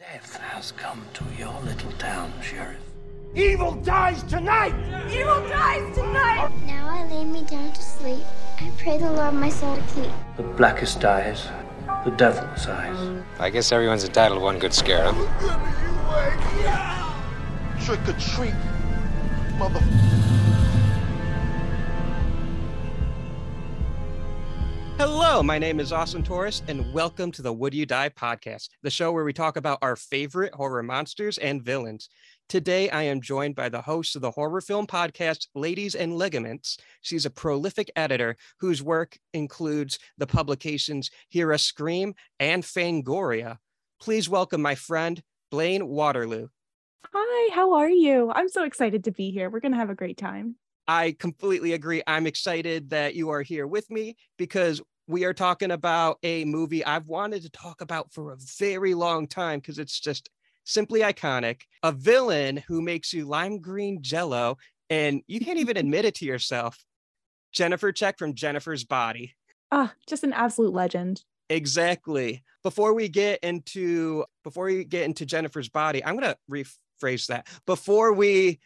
Death has come to your little town, Sheriff. Evil dies tonight! Evil dies tonight! Now I lay me down to sleep. I pray the Lord my soul to keep. The blackest eyes, the devil's eyes. I guess everyone's entitled to one good scare, huh? Trick or treat, mother... Hello, my name is Austin Torres, and welcome to the Would You Die podcast, the show where we talk about our favorite horror monsters and villains. Today, I am joined by the host of the horror film podcast, Ladies and Ligaments. She's a prolific editor whose work includes the publications Hear Us Scream and Fangoria. Please welcome my friend, Blaine Waterloo. Hi, how are you? I'm so excited to be here. We're going to have a great time. I completely agree. I'm excited that you are here with me because we are talking about a movie I've wanted to talk about for a very long time because it's just simply iconic. A villain who makes you lime green jello and you can't even admit it to yourself. Jennifer Check from Jennifer's Body. Just an absolute legend. Exactly. Before we get into Jennifer's Body, I'm going to rephrase that. Before we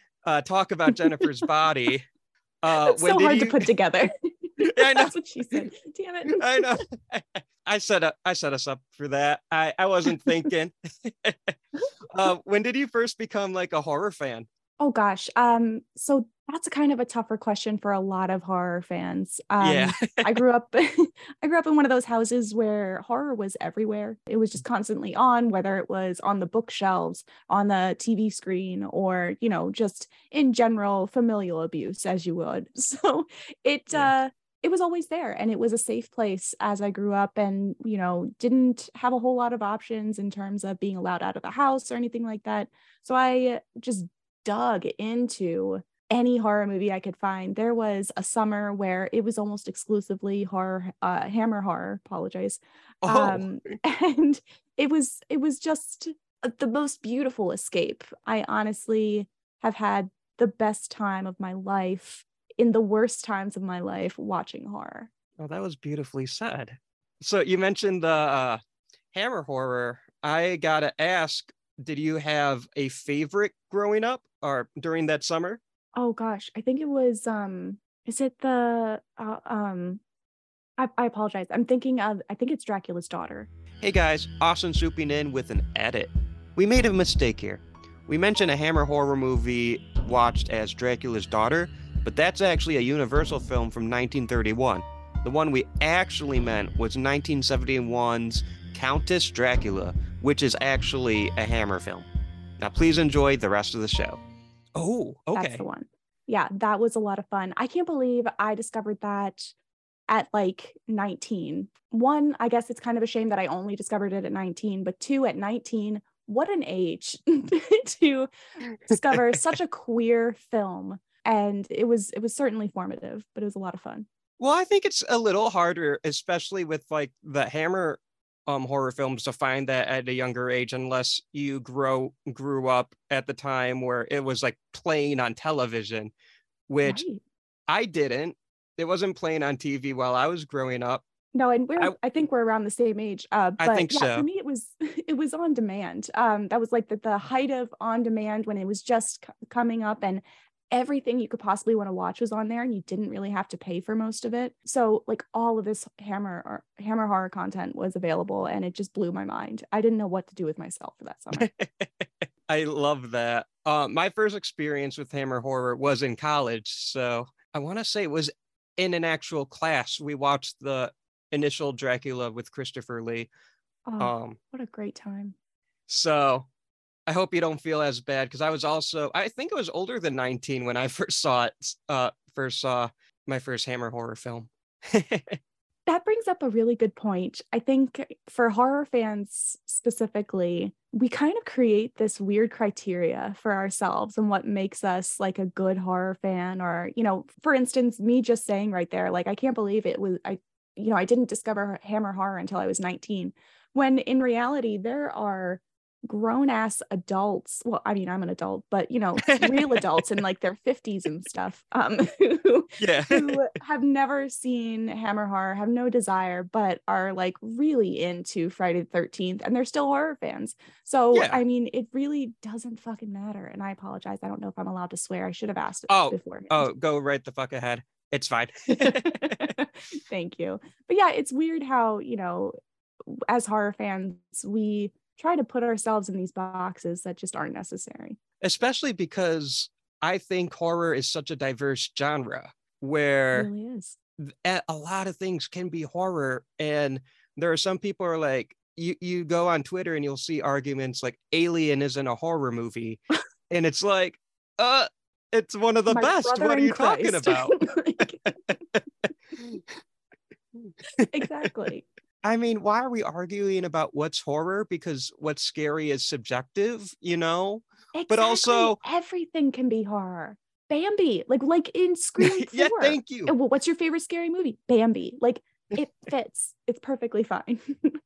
talk about Jennifer's Body. That's so hard to put together. I know. That's what she said. Damn it. I know. I set us up for that. I wasn't thinking. When did you first become like a horror fan? Oh gosh. So that's kind of a tougher question for a lot of horror fans. Yeah. I grew up in one of those houses where horror was everywhere. It was just constantly on, whether it was on the bookshelves, on the TV screen, or, you know, just in general familial abuse, as you would. So it was always there, and it was a safe place as I grew up, and, you know, didn't have a whole lot of options in terms of being allowed out of the house or anything like that. So I just dug into any horror movie I could find. There was a summer where it was almost exclusively horror, Hammer Horror, apologize. And it was just the most beautiful escape. I honestly have had the best time of my life in the worst times of my life watching horror. Oh, that was beautifully said. So you mentioned the Hammer Horror. I gotta ask, did you have a favorite growing up or during that summer? Oh gosh, I think it was, I apologize. I think it's Dracula's Daughter. Hey guys, Austin swooping in with an edit. We made a mistake here. We mentioned a Hammer Horror movie watched as Dracula's Daughter, but that's actually a Universal film from 1931. The one we actually meant was 1971's Countess Dracula, which is actually a Hammer film. Now, please enjoy the rest of the show. Oh, okay. That's the one. Yeah, that was a lot of fun. I can't believe I discovered that at like 19. One, I guess it's kind of a shame that I only discovered it at 19, but two, at 19, what an age to discover such a queer film. And it was certainly formative, but it was a lot of fun. Well, I think it's a little harder, especially with like the Hammer horror films, to find that at a younger age, unless you grew up at the time where it was like playing on television, which right. I didn't. It wasn't playing on TV while I was growing up. No, and I think we're around the same age. But I think so. For me, it was on demand. That was like the height of on demand, when it was just coming up, and everything you could possibly want to watch was on there, and you didn't really have to pay for most of it. So like all of this Hammer Horror content was available, and it just blew my mind. I didn't know what to do with myself for that summer. I love that. My first experience with Hammer Horror was in college. So I want to say it was in an actual class. We watched the initial Dracula with Christopher Lee. What a great time. So I hope you don't feel as bad, because I think I was older than 19 when I first saw it, saw my first Hammer Horror film. That brings up a really good point. I think for horror fans specifically, we kind of create this weird criteria for ourselves and what makes us like a good horror fan, or, you know, for instance, me just saying right there, like, I can't believe I didn't discover Hammer Horror until I was 19, when in reality, there are grown-ass adults, well, I mean, I'm an adult, but you know, real adults in like their 50s and stuff, who have never seen Hammer Horror, have no desire, but are like really into Friday the 13th, and they're still horror fans. So I mean, it really doesn't fucking matter, and I apologize, I don't know if I'm allowed to swear. I should have asked beforehand. Oh, go right the fuck ahead, it's fine. Thank you. But yeah, it's weird how, you know, as horror fans, we try to put ourselves in these boxes that just aren't necessary. Especially because I think horror is such a diverse genre where it really is. A lot of things can be horror. And there are some people are like, you go on Twitter and you'll see arguments like Alien isn't a horror movie. And it's like, it's one of the best. What are you talking about? Exactly. I mean, why are we arguing about what's horror? Because what's scary is subjective, you know? Exactly. But also everything can be horror. Bambi, like in Scream 4. Yeah, thank you. What's your favorite scary movie? Bambi. Like, it fits. It's perfectly fine.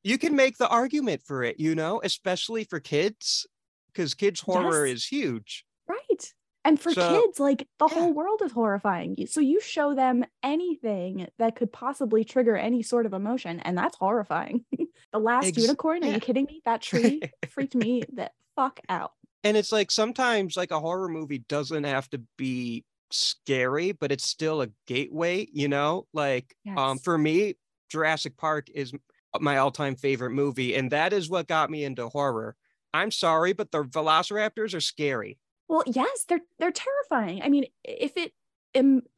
You can make the argument for it, you know, especially for kids, because kids' horror is huge. Right. And for kids, like, the whole world is horrifying. So you show them anything that could possibly trigger any sort of emotion, and that's horrifying. The last unicorn, are you kidding me? That tree freaked me the fuck out. And it's like, sometimes like a horror movie doesn't have to be scary, but it's still a gateway, you know? Like, for me, Jurassic Park is my all-time favorite movie, and that is what got me into horror. I'm sorry, but the velociraptors are scary. Well, yes, they're terrifying. I mean, if it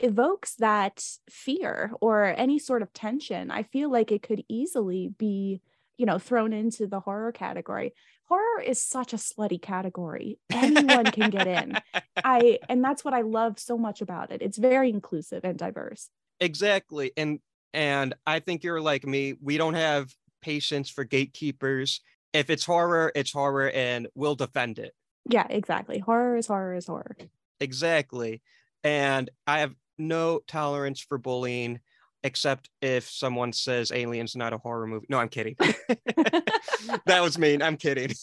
evokes that fear or any sort of tension, I feel like it could easily be, you know, thrown into the horror category. Horror is such a slutty category. Anyone can get in. And that's what I love so much about it. It's very inclusive and diverse. Exactly. And I think you're like me. We don't have patience for gatekeepers. If it's horror, it's horror, and we'll defend it. Yeah, exactly. Horror is horror is horror. Exactly. And I have no tolerance for bullying, except if someone says Alien's not a horror movie. No, I'm kidding. That was mean. I'm kidding.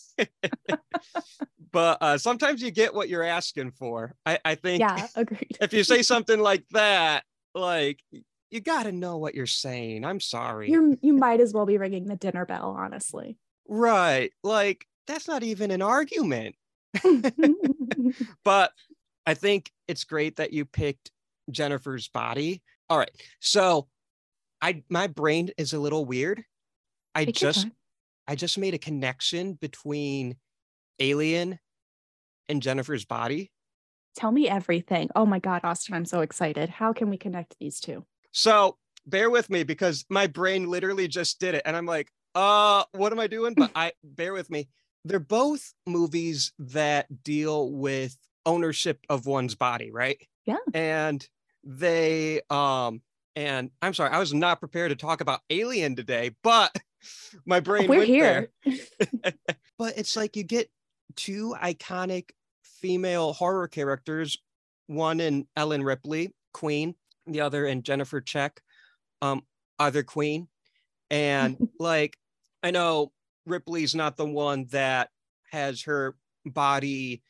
But sometimes you get what you're asking for. I think agreed. If you say something like that, like, you got to know what you're saying. I'm sorry. You might as well be ringing the dinner bell, honestly. Right. Like, that's not even an argument. But I think it's great that you picked Jennifer's Body. All right, so my brain is a little weird. I just made a connection between Alien and Jennifer's Body. Tell me everything. Oh my God, Austin, I'm so excited. How can we connect these two? So bear with me, because my brain literally just did it, and I'm like, what am I doing? But bear with me. They're both movies that deal with ownership of one's body, right? Yeah. And they, and I'm sorry, I was not prepared to talk about Alien today, but my brain went here. There. But it's like, you get two iconic female horror characters, one in Ellen Ripley, Queen, the other in Jennifer Check, other Queen. And like, I know Ripley's not the one that has her body,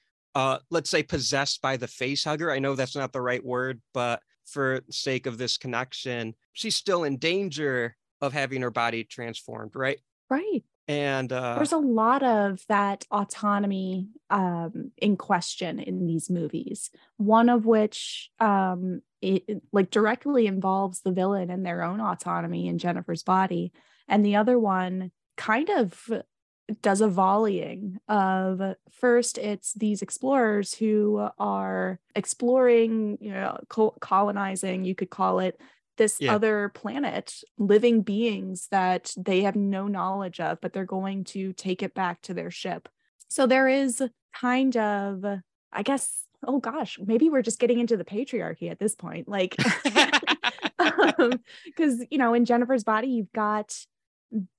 let's say, possessed by the facehugger. I know that's not the right word, but for the sake of this connection, she's still in danger of having her body transformed, right? Right. And there's a lot of that autonomy in question in these movies, one of which it directly involves the villain and their own autonomy in Jennifer's Body. And the other one kind of does a volleying of, first it's these explorers who are exploring, you know, colonizing, you could call it, this other planet, living beings that they have no knowledge of, but they're going to take it back to their ship. So there is kind of, I guess, oh gosh, maybe we're just getting into the patriarchy at this point, like, because you know, in Jennifer's Body, you've got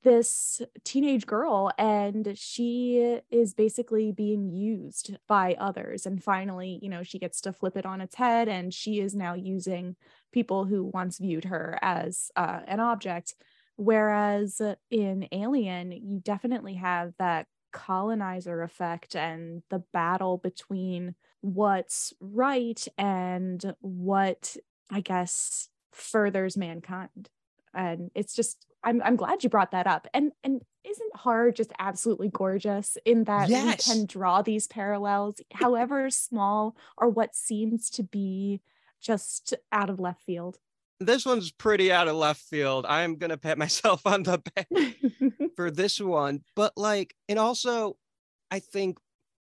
this teenage girl, and she is basically being used by others, and finally, you know, she gets to flip it on its head, and she is now using people who once viewed her as an object. Whereas in Alien, you definitely have that colonizer effect and the battle between what's right and what, I guess, furthers mankind. And it's just, I'm glad you brought that up. And isn't horror just absolutely gorgeous in that yes. we can draw these parallels, however small or what seems to be just out of left field? This one's pretty out of left field. I'm going to pat myself on the back for this one. But like, and also I think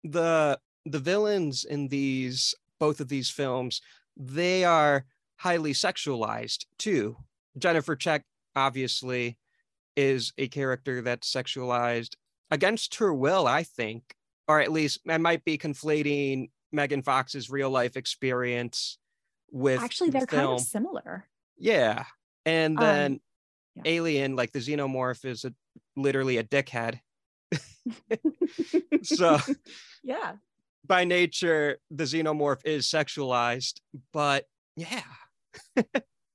the villains in these, both of these films, they are highly sexualized too. Jennifer Check obviously is a character that's sexualized against her will, I think, or at least I might be conflating Megan Fox's real life experience with actually they're film. Kind of similar. Yeah. And then Alien, like the xenomorph is literally a dickhead. So yeah, by nature, the xenomorph is sexualized, but yeah.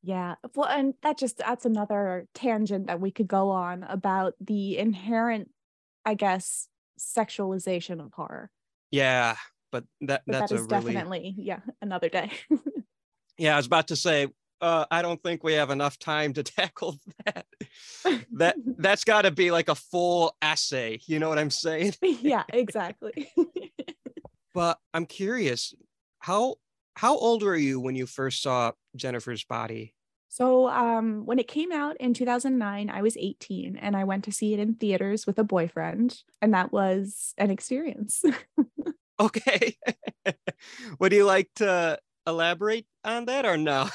Yeah. Well, and that's another tangent that we could go on about the inherent, I guess, sexualization of horror. Yeah. But that's is definitely, another day. Yeah. I was about to say, I don't think we have enough time to tackle that. That's got to be like a full essay. You know what I'm saying? Yeah, exactly. But I'm curious, how old were you when you first saw Jennifer's Body? So when it came out in 2009, I was 18 and I went to see it in theaters with a boyfriend. And that was an experience. Okay. Would you like to elaborate on that or no?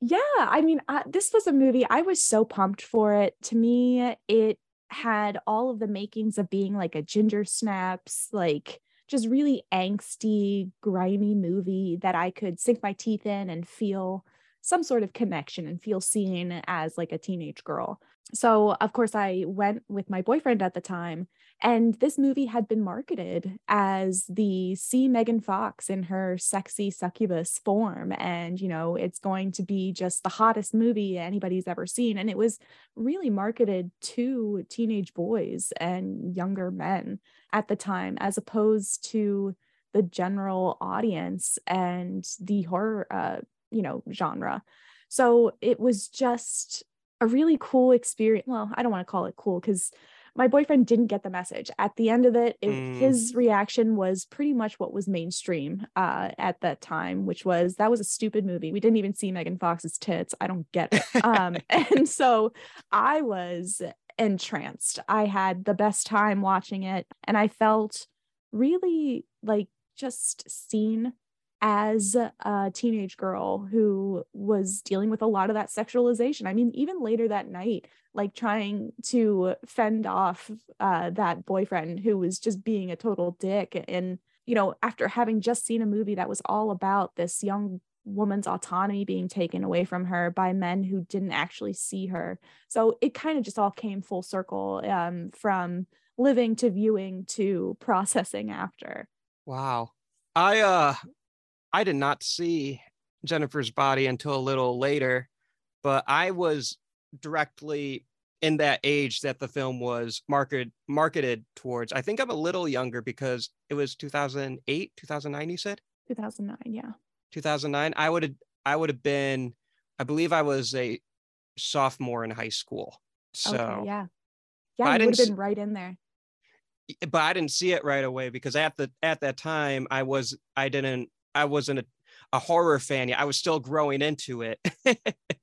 Yeah. I mean, this was a movie. I was so pumped for it. To me, it had all of the makings of being like a Ginger Snaps, like just really angsty, grimy movie that I could sink my teeth in and feel some sort of connection and feel seen as like a teenage girl. So of course I went with my boyfriend at the time, and this movie had been marketed as the see Megan Fox in her sexy succubus form. And, you know, it's going to be just the hottest movie anybody's ever seen. And it was really marketed to teenage boys and younger men at the time, as opposed to the general audience and the horror, genre. So it was just a really cool experience. Well, I don't want to call it cool because my boyfriend didn't get the message. At the end of it his reaction was pretty much what was mainstream at that time, which was, that was a stupid movie. We didn't even see Megan Fox's tits. I don't get it. And so I was entranced. I had the best time watching it. And I felt really like just seen as a teenage girl who was dealing with a lot of that sexualization. I mean, even later that night, like trying to fend off that boyfriend who was just being a total dick. And, you know, after having just seen a movie that was all about this young woman's autonomy being taken away from her by men who didn't actually see her. So it kind of just all came full circle from living to viewing to processing after. Wow. I did not see Jennifer's Body until a little later, but I was directly in that age that the film was marketed towards. I think I'm a little younger because it was 2008, 2009, you said? 2009, yeah. 2009. I would have been, I believe I was a sophomore in high school. So okay, yeah. Yeah, you would have been right in there. But I didn't see it right away because at that time I wasn't a horror fan yet. I was still growing into it.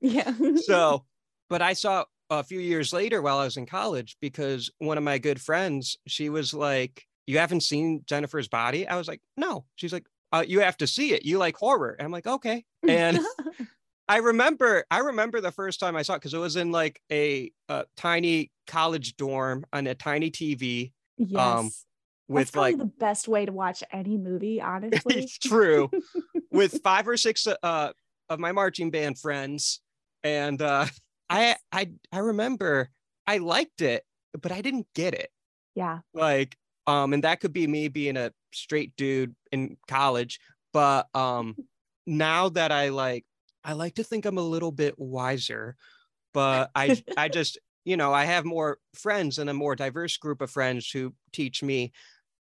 Yeah. So, but I saw a few years later while I was in college because one of my good friends, she was like, "You haven't seen Jennifer's Body?" I was like, "No." She's like, "You have to see it. You like horror." And I'm like, "Okay." And I remember the first time I saw it because it was in like a tiny college dorm on a tiny TV. Yes. That's probably like the best way to watch any movie, honestly. It's true. With 5 or 6 of my marching band friends, and I remember I liked it, but I didn't get it. Yeah. Like and that could be me being a straight dude in college, but now that I like to think I'm a little bit wiser, but I just you know, I have more friends and a more diverse group of friends who teach me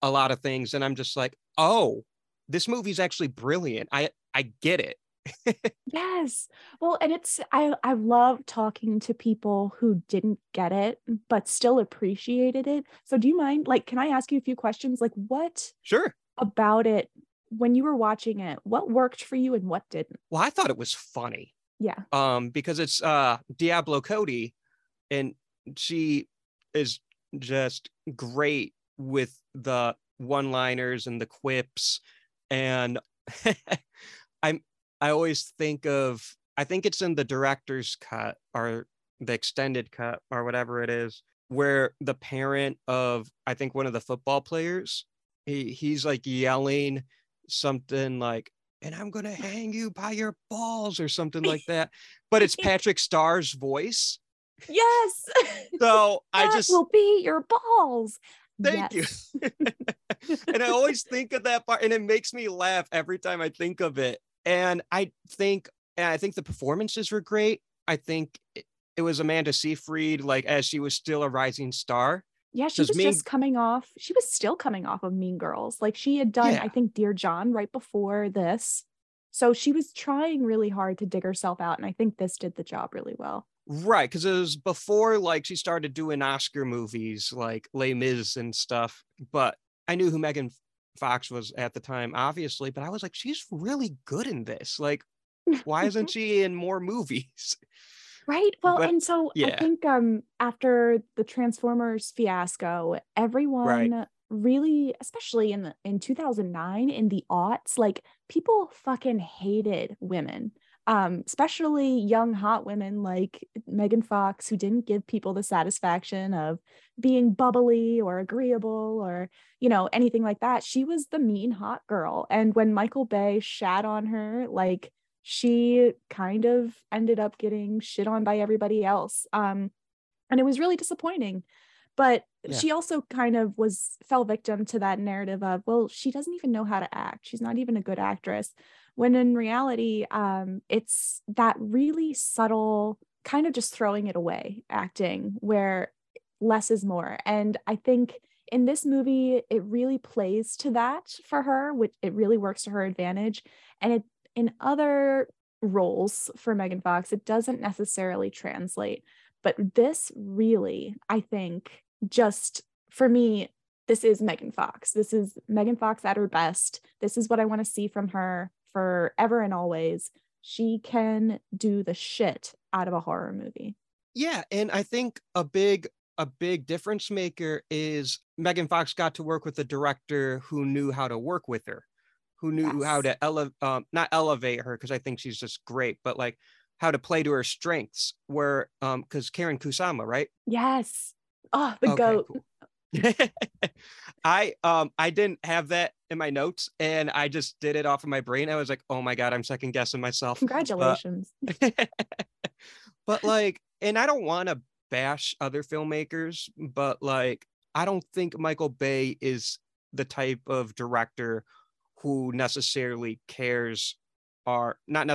a lot of things. And I'm just like, oh, this movie's actually brilliant. I get it. Yes. Well, and it's, I love talking to people who didn't get it, but still appreciated it. So do you mind, like, can I ask you a few questions? Like what Sure. about it when you were watching it, what worked for you and what didn't? Well, I thought it was funny. Yeah. Because it's Diablo Cody, and she is just great with the one-liners and the quips. And I always think of, I think it's in the director's cut or the extended cut or whatever it is, where the parent of, I think, one of the football players, he's like yelling something like, and I'm going to hang you by your balls or something like that. But it's Patrick Starr's voice. Yes. So I just will be your balls. Thank yes. you. And I always think of that part, and it makes me laugh every time I think of it. And I think the performances were great. I think it was Amanda Seyfried, like, as she was still a rising star. Yeah, she was still coming off of Mean Girls. Like, she had done, yeah. I think, Dear John right before this. So she was trying really hard to dig herself out. And I think this did the job really well. Right, because it was before, like, she started doing Oscar movies, like Les Mis and stuff. But I knew who Megan Fox was at the time, obviously. But I was like, she's really good in this. Like, why isn't she in more movies? Right. Well, but, and so yeah. I think after the Transformers fiasco, everyone right. really, especially in 2009, in the aughts, like people fucking hated women, especially young, hot women like Megan Fox, who didn't give people the satisfaction of being bubbly or agreeable or, you know, anything like that. She was the mean, hot girl. And when Michael Bay shat on her, like, she kind of ended up getting shit on by everybody else. And it was really disappointing. But yeah. she also kind of fell victim to that narrative of, well, she doesn't even know how to act. She's not even a good actress. When in reality, it's that really subtle kind of just throwing it away acting where less is more. And I think in this movie, it really plays to that for her, which it really works to her advantage. And it in other roles for Megan Fox, it doesn't necessarily translate. But this really, I think, just for me, this is Megan Fox. This is Megan Fox at her best. This is what I want to see from her forever and always. She can do the shit out of a horror movie. Yeah, and I think a big difference maker is Megan Fox got to work with a director who knew how to work with her. Who knew yes. how to not elevate her, because I think she's just great, but like how to play to her strengths, where because Karen Kusama, right? Yes. Oh, the okay, goat. Cool. I didn't have that in my notes, and I just did it off of my brain. I was like, oh my God, I'm second guessing myself. Congratulations. But like, and I don't want to bash other filmmakers, but like, I don't think Michael Bay is the type of director who necessarily cares, or not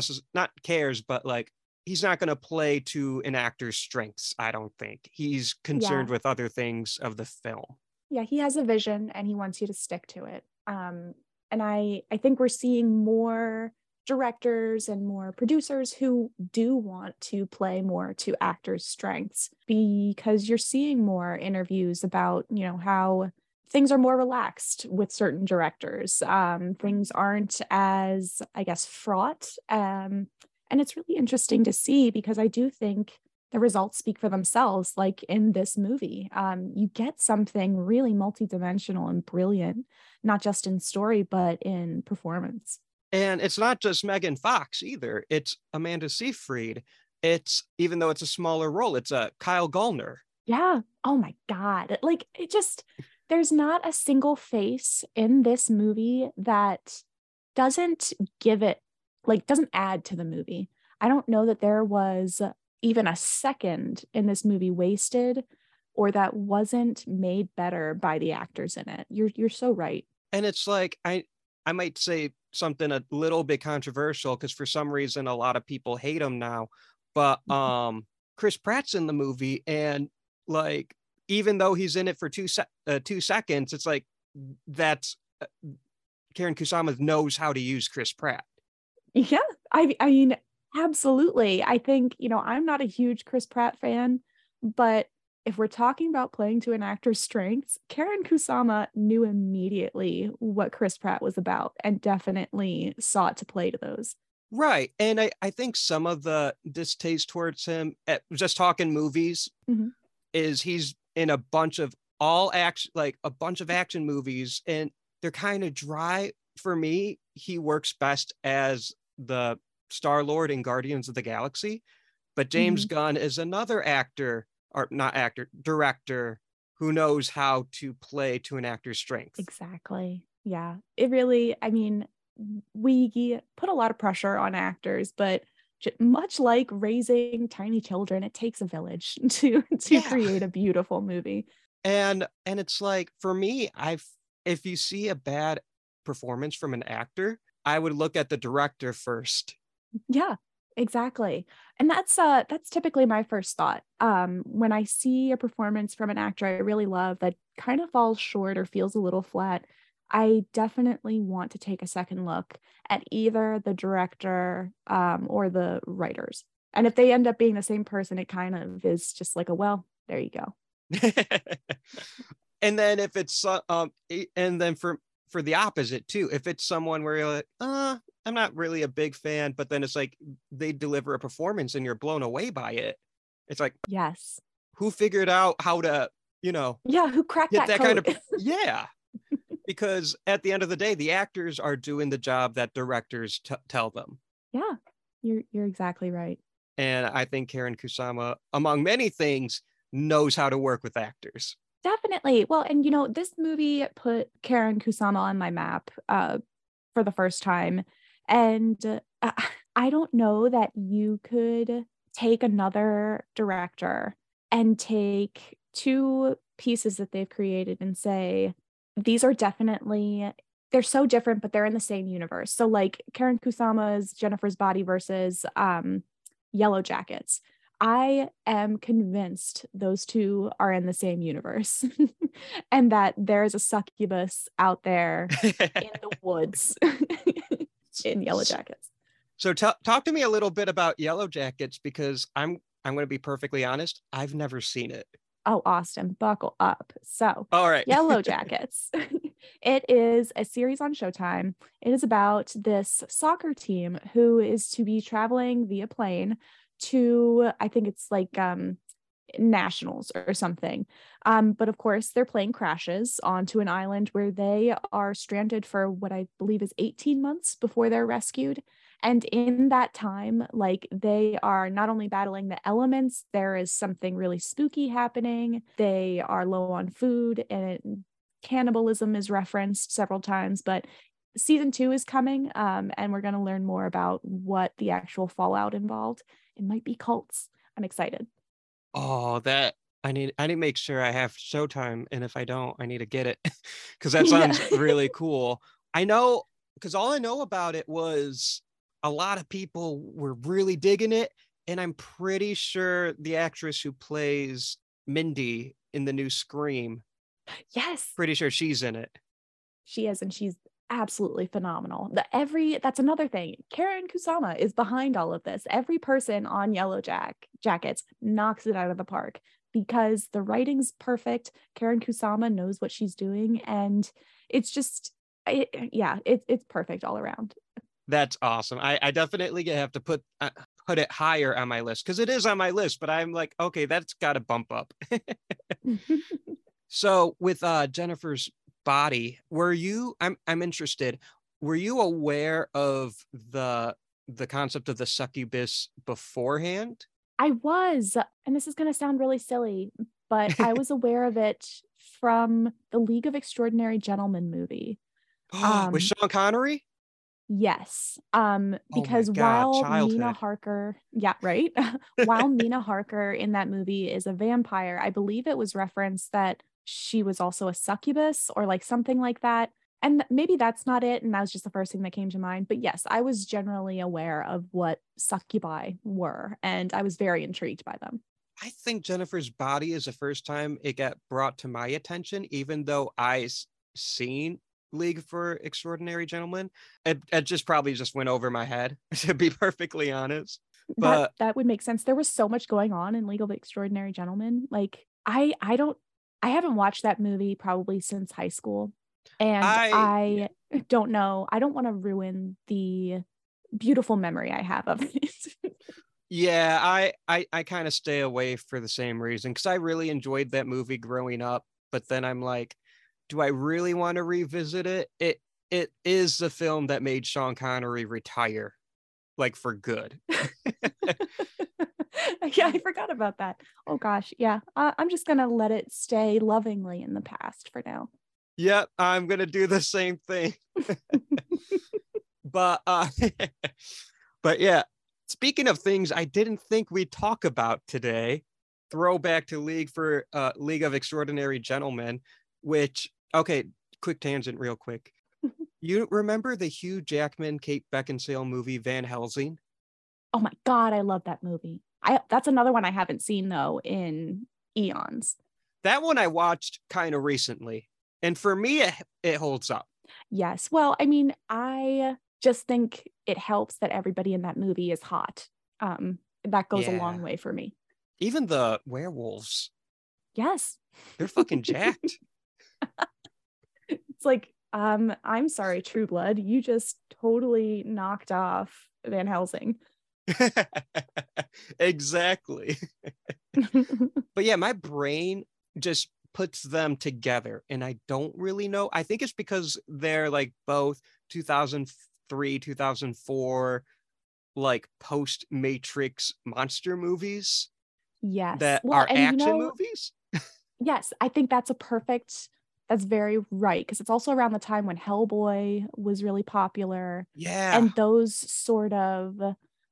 cares, but like, he's not going to play to an actor's strengths. I don't think he's concerned yeah. with other things of the film. Yeah, he has a vision and he wants you to stick to it. And I think we're seeing more directors and more producers who do want to play more to actors' strengths, because you're seeing more interviews about, you know, how things are more relaxed with certain directors. Things aren't as, I guess, fraught. And it's really interesting to see, because I do think the results speak for themselves. Like in this movie, you get something really multidimensional and brilliant, not just in story, but in performance. And it's not just Megan Fox either. It's Amanda Seyfried. It's, even though it's a smaller role, it's Kyle Gallner. Yeah. Oh my God. Like, it just... There's not a single face in this movie that doesn't give it, like, doesn't add to the movie. I don't know that there was even a second in this movie wasted, or that wasn't made better by the actors in it. You're so right. And it's like, I might say something a little bit controversial, because for some reason, a lot of people hate him now, but Chris Pratt's in the movie, and like, even though he's in it for 2 seconds, it's like, that's Karen Kusama knows how to use Chris Pratt. Yeah, I mean, absolutely. I think, you know, I'm not a huge Chris Pratt fan, but if we're talking about playing to an actor's strengths, Karen Kusama knew immediately what Chris Pratt was about and definitely sought to play to those. Right. And I think some of the distaste towards him, at just talking movies, mm-hmm. is he's in a bunch of all action, like a bunch of action movies, and they're kind of dry. For me, he works best as the Star-Lord in Guardians of the Galaxy. But James mm-hmm. Gunn is another actor, or not actor, director, who knows how to play to an actor's strength. Exactly. Yeah. It really, I mean, we put a lot of pressure on actors, but much like raising tiny children, it takes a village to yeah. create a beautiful movie. And it's like, for me, if you see a bad performance from an actor, I would look at the director first. Yeah, exactly. And that's typically my first thought. When I see a performance from an actor I really love that kind of falls short or feels a little flat, I definitely want to take a second look at either the director or the writers. And if they end up being the same person, it kind of is just like, well, there you go. And then if it's, and then for the opposite too, if it's someone where you're like, I'm not really a big fan, but then it's like, they deliver a performance and you're blown away by it. It's like, yes. Who figured out how to, you know. Yeah. Who cracked that code? Kind of, yeah. Because at the end of the day, the actors are doing the job that directors tell them. Yeah, you're exactly right. And I think Karen Kusama, among many things, knows how to work with actors. Definitely. Well, and you know, this movie put Karen Kusama on my map for the first time. And I don't know that you could take another director and take two pieces that they've created and say, these are definitely, they're so different, but they're in the same universe. So like Karen Kusama's Jennifer's Body versus Yellow Jackets. I am convinced those two are in the same universe and that there is a succubus out there in the woods in Yellow Jackets. So talk to me a little bit about Yellow Jackets, because I'm going to be perfectly honest. I've never seen it. Oh, Austin, buckle up. So, all right. Yellow Jackets. It is a series on Showtime. It is about this soccer team who is to be traveling via plane to, I think it's like nationals or something. But of course, their plane crashes onto an island where they are stranded for what I believe is 18 months before they're rescued. And in that time, like, they are not only battling the elements, there is something really spooky happening. They are low on food, and cannibalism is referenced several times. But season 2 is coming, and we're going to learn more about what the actual fallout involved. It might be cults. I'm excited. Oh, that I need to make sure I have Showtime, and if I don't, I need to get it because that sounds really cool. I know, because all I know about it was a lot of people were really digging it, and I'm pretty sure the actress who plays Mindy in the new Scream. Yes. Pretty sure she's in it. She is, and she's absolutely phenomenal. That's another thing. Karen Kusama is behind all of this. Every person on Yellow Jackets knocks it out of the park because the writing's perfect. Karen Kusama knows what she's doing, and it's just, it's perfect all around. That's awesome. I definitely have to put it higher on my list, because it is on my list, but I'm like, okay, that's got to bump up. So with Jennifer's Body, I'm interested, were you aware of the concept of the succubus beforehand? I was, and this is going to sound really silly, but I was aware of it from the League of Extraordinary Gentlemen movie. With Sean Connery? Yes, because Mina Harker, while Mina Harker in that movie is a vampire, I believe it was referenced that she was also a succubus or like something like that. And maybe that's not it, and that was just the first thing that came to mind. But yes, I was generally aware of what succubi were, and I was very intrigued by them. I think Jennifer's Body is the first time it got brought to my attention, even though I've seen League for Extraordinary Gentlemen. It just probably just went over my head, to be perfectly honest. But that would make sense. There was so much going on in League of Extraordinary Gentlemen. Like I haven't watched that movie probably since high school. And I don't know. I don't want to ruin the beautiful memory I have of it. Yeah, I kind of stay away for the same reason, because I really enjoyed that movie growing up. But then I'm like, do I really want to revisit it? It is the film that made Sean Connery retire, like, for good. Yeah, I forgot about that. Oh, gosh. Yeah, I'm just going to let it stay lovingly in the past for now. Yep, I'm going to do the same thing. But yeah, speaking of things I didn't think we'd talk about today, throwback to League of Extraordinary Gentlemen, which, okay, quick tangent real quick. You remember the Hugh Jackman, Kate Beckinsale movie Van Helsing? Oh my God, I love that movie. That's another one I haven't seen, though, in eons. That one I watched kind of recently. And for me, it holds up. Yes. Well, I mean, I just think it helps that everybody in that movie is hot. That goes a long way for me. Even the werewolves. Yes. They're fucking jacked. It's like, I'm sorry, True Blood, you just totally knocked off Van Helsing. Exactly. But yeah, my brain just puts them together, and I don't really know. I think it's because they're like both 2003, 2004, like post Matrix monster movies. Yes, that are action movies. Yes, I think that's very right, because it's also around the time when Hellboy was really popular. Yeah, and those sort of,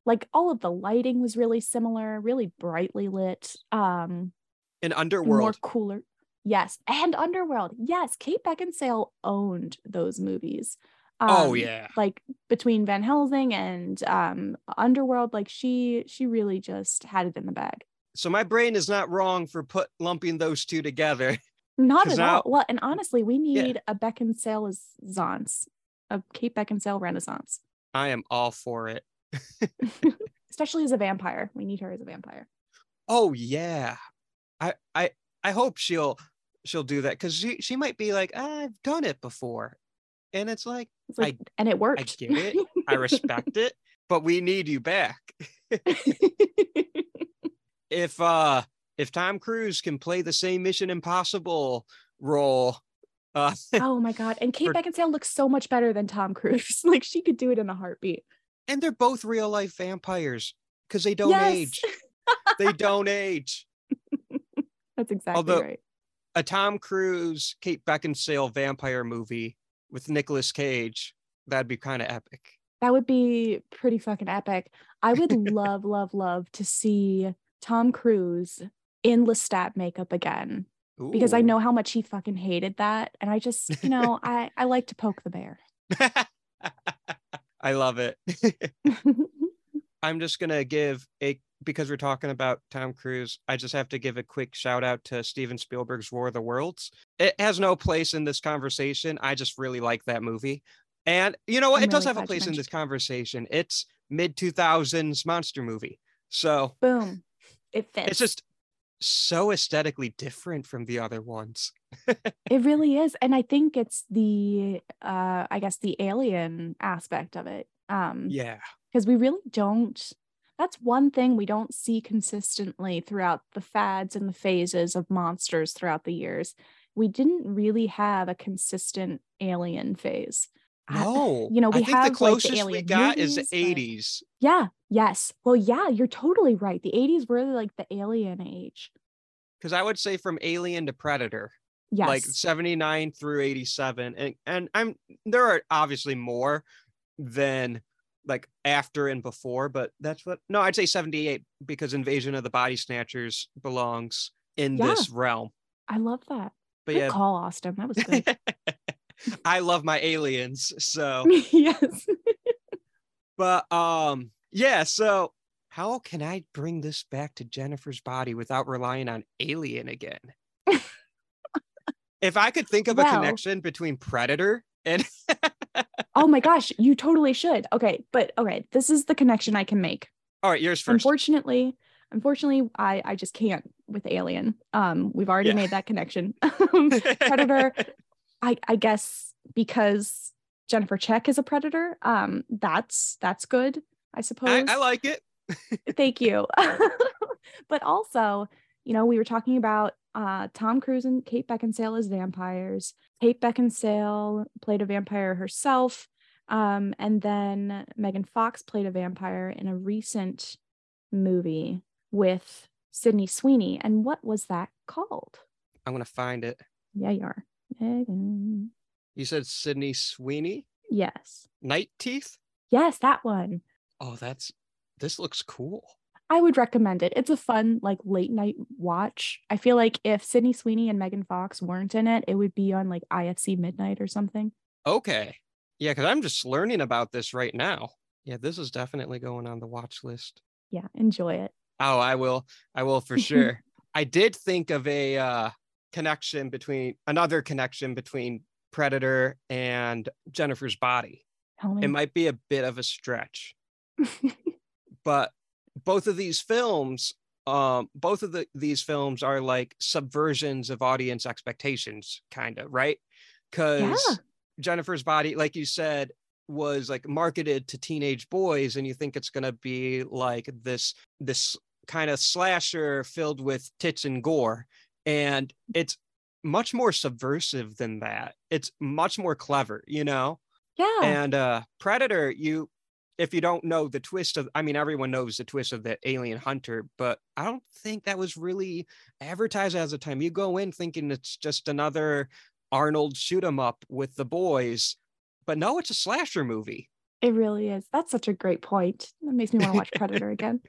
like, all of the lighting was really similar, really brightly lit. And Underworld. More cooler. Yes. And Underworld. Yes. Kate Beckinsale owned those movies. Oh, yeah. Like, between Van Helsing and Underworld, like, she really just had it in the bag. So my brain is not wrong for lumping those two together. Not at all. Well, and honestly, we need a Beckinsale-zance, a Kate Beckinsale renaissance. I am all for it. Especially as a vampire. We need her as a vampire. Oh yeah, I hope she'll do that, because she might be like, I've done it before, and and it worked. I get it. I respect it, but we need you back. If Tom Cruise can play the same Mission Impossible role. Oh my God, and Kate Beckinsale looks so much better than Tom Cruise. Like, she could do it in a heartbeat. And they're both real life vampires, because they don't age. They don't age. That's exactly right. A Tom Cruise, Kate Beckinsale vampire movie with Nicolas Cage, that'd be kind of epic. That would be pretty fucking epic. I would love, love, love to see Tom Cruise in Lestat makeup again. Ooh. Because I know how much he fucking hated that. And I just, I like to poke the bear. I love it. I'm just going to because we're talking about Tom Cruise, I just have to give a quick shout out to Steven Spielberg's War of the Worlds. It has no place in this conversation. I just really like that movie. And you know what? It does have a place in this conversation. It's mid-2000s monster movie. So boom, it fits. It's just so aesthetically different from the other ones. It really is. And I think it's the the alien aspect of it, because we really don't, that's one thing we don't see consistently throughout the fads and the phases of monsters throughout the years. We didn't really have a consistent alien phase. No, I think the closest we got is the 80s. Yeah. Yes. Well, yeah, you're totally right. The 80s were like the alien age. Because I would say from Alien to Predator, like 79 through 87. And there are obviously more than like after and before, but I'd say 78, because Invasion of the Body Snatchers belongs in this realm. I love that. But good call, Austin. That was good. I love my aliens, so yes. But so how can I bring this back to Jennifer's Body without relying on Alien again? If I could think of a connection between Predator and... Oh my gosh, you totally should. Okay, but okay, this is the connection I can make. All right, yours first. Unfortunately, I just can't with Alien. We've already made that connection. Predator, I guess because Jennifer Check is a predator. That's good, I suppose. I like it. Thank you. But also, you know, we were talking about Tom Cruise and Kate Beckinsale as vampires. Kate Beckinsale played a vampire herself. And then Megan Fox played a vampire in a recent movie with Sydney Sweeney. And what was that called? I'm going to find it. Yeah, you are. Megan. You said Sydney Sweeney? Yes. Night Teeth? Yes, that one. Oh, this looks cool. I would recommend it. It's a fun, like, late night watch. I feel like if Sydney Sweeney and Megan Fox weren't in it, it would be on like IFC Midnight or something. Okay. Yeah, because I'm just learning about this right now. Yeah, this is definitely going on the watch list. Yeah, enjoy it. Oh, I will for sure. I did think of a connection between Predator and Jennifer's Body. Tell me. It might be a bit of a stretch, but both of these films are like subversions of audience expectations, kind of, right? Because Jennifer's Body, like you said, was like marketed to teenage boys, and you think it's going to be like this kind of slasher filled with tits and gore, and it's much more subversive than that. It's much more clever, you know? Yeah. And Predator, if you don't know the twist of, I mean, everyone knows the twist of the alien hunter, but I don't think that was really advertised at the time. You go in thinking it's just another Arnold shoot 'em up with the boys, but no, it's a slasher movie. It really is. That's such a great point. That makes me want to watch Predator again.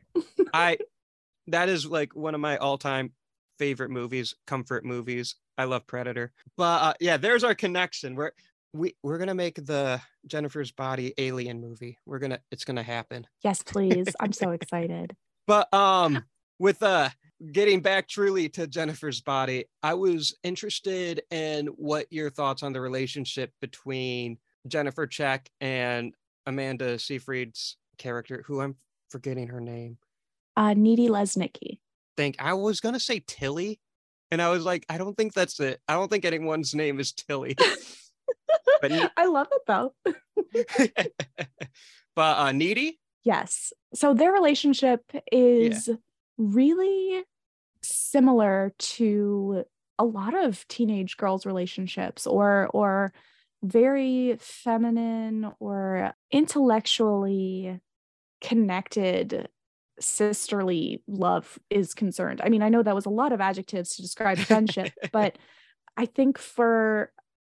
That is like one of my all-time favorite movies, comfort movies. I love Predator. But there's our connection. We're gonna make the Jennifer's Body Alien movie. It's gonna happen. Yes, please. I'm so excited. But with getting back truly to Jennifer's Body, I was interested in what your thoughts on the relationship between Jennifer Check and Amanda Seyfried's character, who I'm forgetting her name. Needy Lesnicki. I was gonna say Tilly, and I was like, I don't think that's it. I don't think anyone's name is Tilly. But I love it though. But Needy? Yes. So their relationship is really similar to a lot of teenage girls' relationships, or very feminine or intellectually connected sisterly love is concerned. I mean, I know that was a lot of adjectives to describe friendship, but I think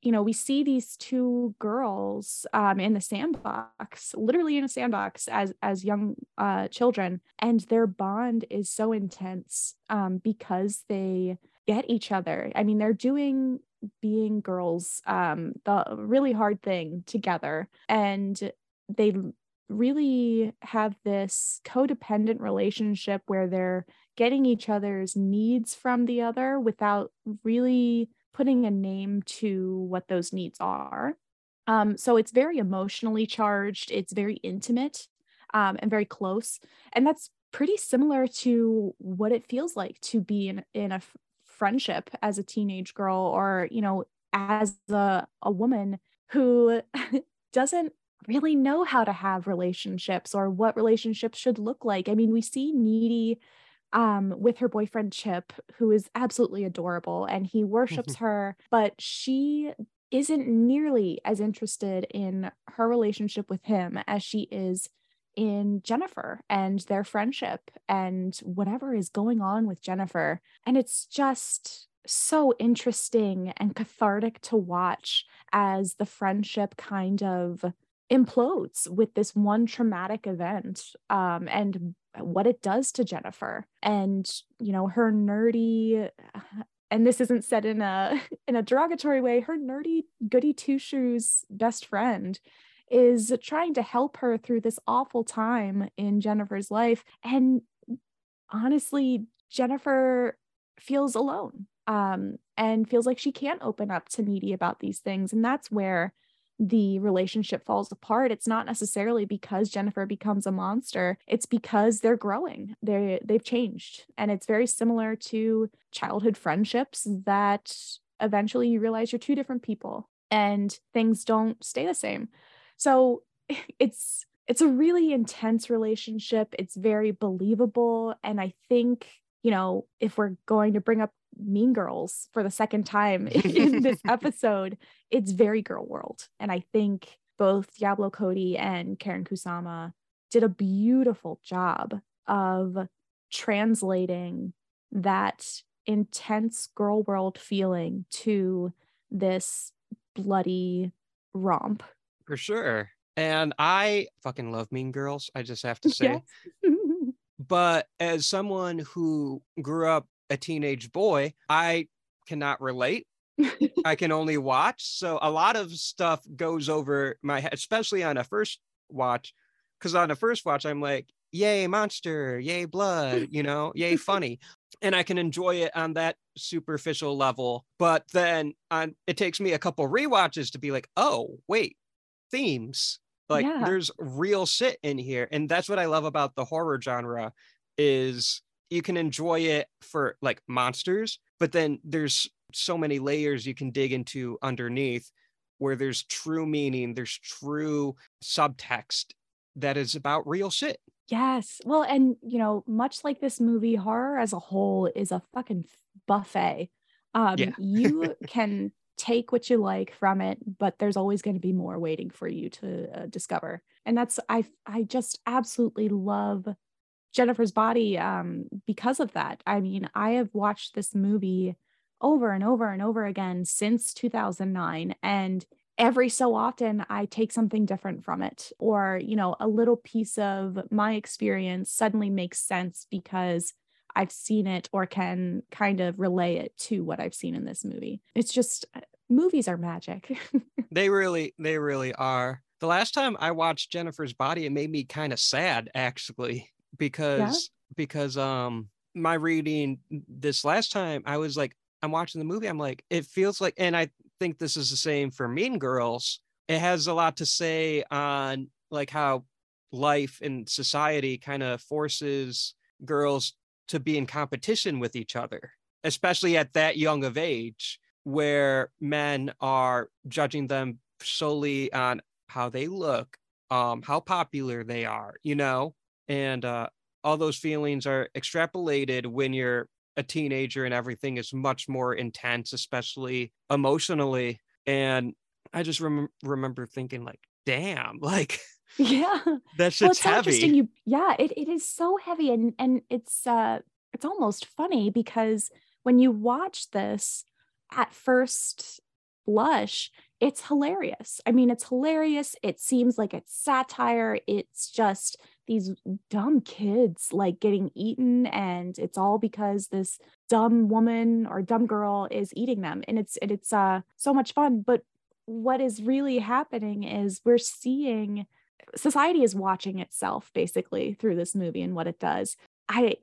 we see these two girls in the sandbox, literally in a sandbox as young children. And their bond is so intense because they get each other. I mean, they're doing being girls, the really hard thing together. And they really have this codependent relationship where they're getting each other's needs from the other without really putting a name to what those needs are. So it's very emotionally charged. It's very intimate and very close. And that's pretty similar to what it feels like to be in a friendship as a teenage girl, or, you know, as a woman who doesn't really know how to have relationships or what relationships should look like. I mean, we see Needy with her boyfriend Chip, who is absolutely adorable, and he worships her, but she isn't nearly as interested in her relationship with him as she is in Jennifer and their friendship and whatever is going on with Jennifer. And it's just so interesting and cathartic to watch as the friendship kind of implodes with this one traumatic event and what it does to Jennifer. And, you know, her nerdy, and this isn't said in a derogatory way, her nerdy goody two-shoes best friend is trying to help her through this awful time in Jennifer's life. And honestly, Jennifer feels alone, and feels like she can't open up to Needy about these things. And that's where the relationship falls apart. It's not necessarily because Jennifer becomes a monster. It's because they're growing. They've changed. And it's very similar to childhood friendships that eventually you realize you're two different people and things don't stay the same. So it's a really intense relationship. It's very believable. And I think, you know, if we're going to bring up Mean Girls for the second time in this episode, it's very girl world. And I think both Diablo Cody and Karen Kusama did a beautiful job of translating that intense girl world feeling to this bloody romp. For sure. And I fucking love Mean Girls, I just have to say. Yes. But as someone who grew up a teenage boy, I cannot relate. I can only watch. So a lot of stuff goes over my head, especially on a first watch. Because on a first watch, I'm like, yay, monster, yay, blood, you know, yay, funny. And I can enjoy it on that superficial level. But then it takes me a couple rewatches to be like, oh, wait, themes. Like, yeah, there's real shit in here. And that's what I love about the horror genre is you can enjoy it for like monsters, but then there's so many layers you can dig into underneath where there's true meaning, there's true subtext that is about real shit. Yes. Well, and you know, much like this movie, horror as a whole is a fucking buffet. Yeah. You can take what you like from it, but there's always going to be more waiting for you to discover. And that's, I just absolutely love Jennifer's Body because of that. I mean, I have watched this movie over and over and over again since 2009, and every so often I take something different from it, or, you know, a little piece of my experience suddenly makes sense because I've seen it or can kind of relay it to what I've seen in this movie. It's just, movies are magic. They really are. The last time I watched Jennifer's Body, it made me kind of sad, actually, because my reading this last time, I was like, I'm watching the movie, I'm like, it feels like, and I think this is the same for Mean Girls, it has a lot to say on like how life and society kind of forces girls to be in competition with each other, especially at that young of age where men are judging them solely on how they look, how popular they are, you know. And all those feelings are extrapolated when you're a teenager and everything is much more intense, especially emotionally. And I just remember thinking like, damn, like, yeah, that's just, well, it's heavy. Interesting. It is so heavy. And it's almost funny because when you watch this at first blush, it's hilarious. I mean, it's hilarious. It seems like it's satire. It's just these dumb kids like getting eaten, and it's all because this dumb woman or dumb girl is eating them, and it's so much fun. But what is really happening is we're seeing society is watching itself basically through this movie and what it does.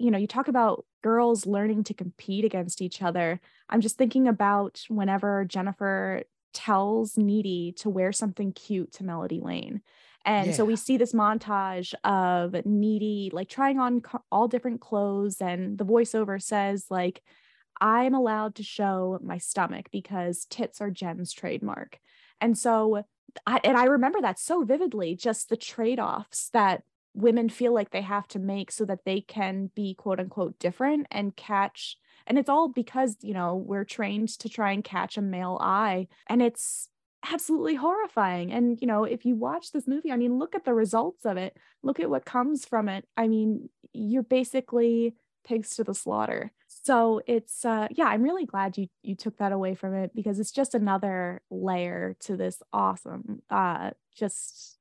You talk about girls learning to compete against each other. I'm just thinking about whenever Jennifer tells Needy to wear something cute to Melody Lane. And so we see this montage of Needy like trying on all different clothes, and the voiceover says like, I'm allowed to show my stomach because tits are Jen's trademark. And so I remember that so vividly, just the trade-offs that women feel like they have to make so that they can be quote unquote different and catch. And it's all because, you know, we're trained to try and catch a male eye, and it's absolutely horrifying. And, you know, if you watch this movie, I mean, look at the results of it, look at what comes from it. I mean, you're basically pigs to the slaughter. So it's, I'm really glad you took that away from it, because it's just another layer to this awesome, just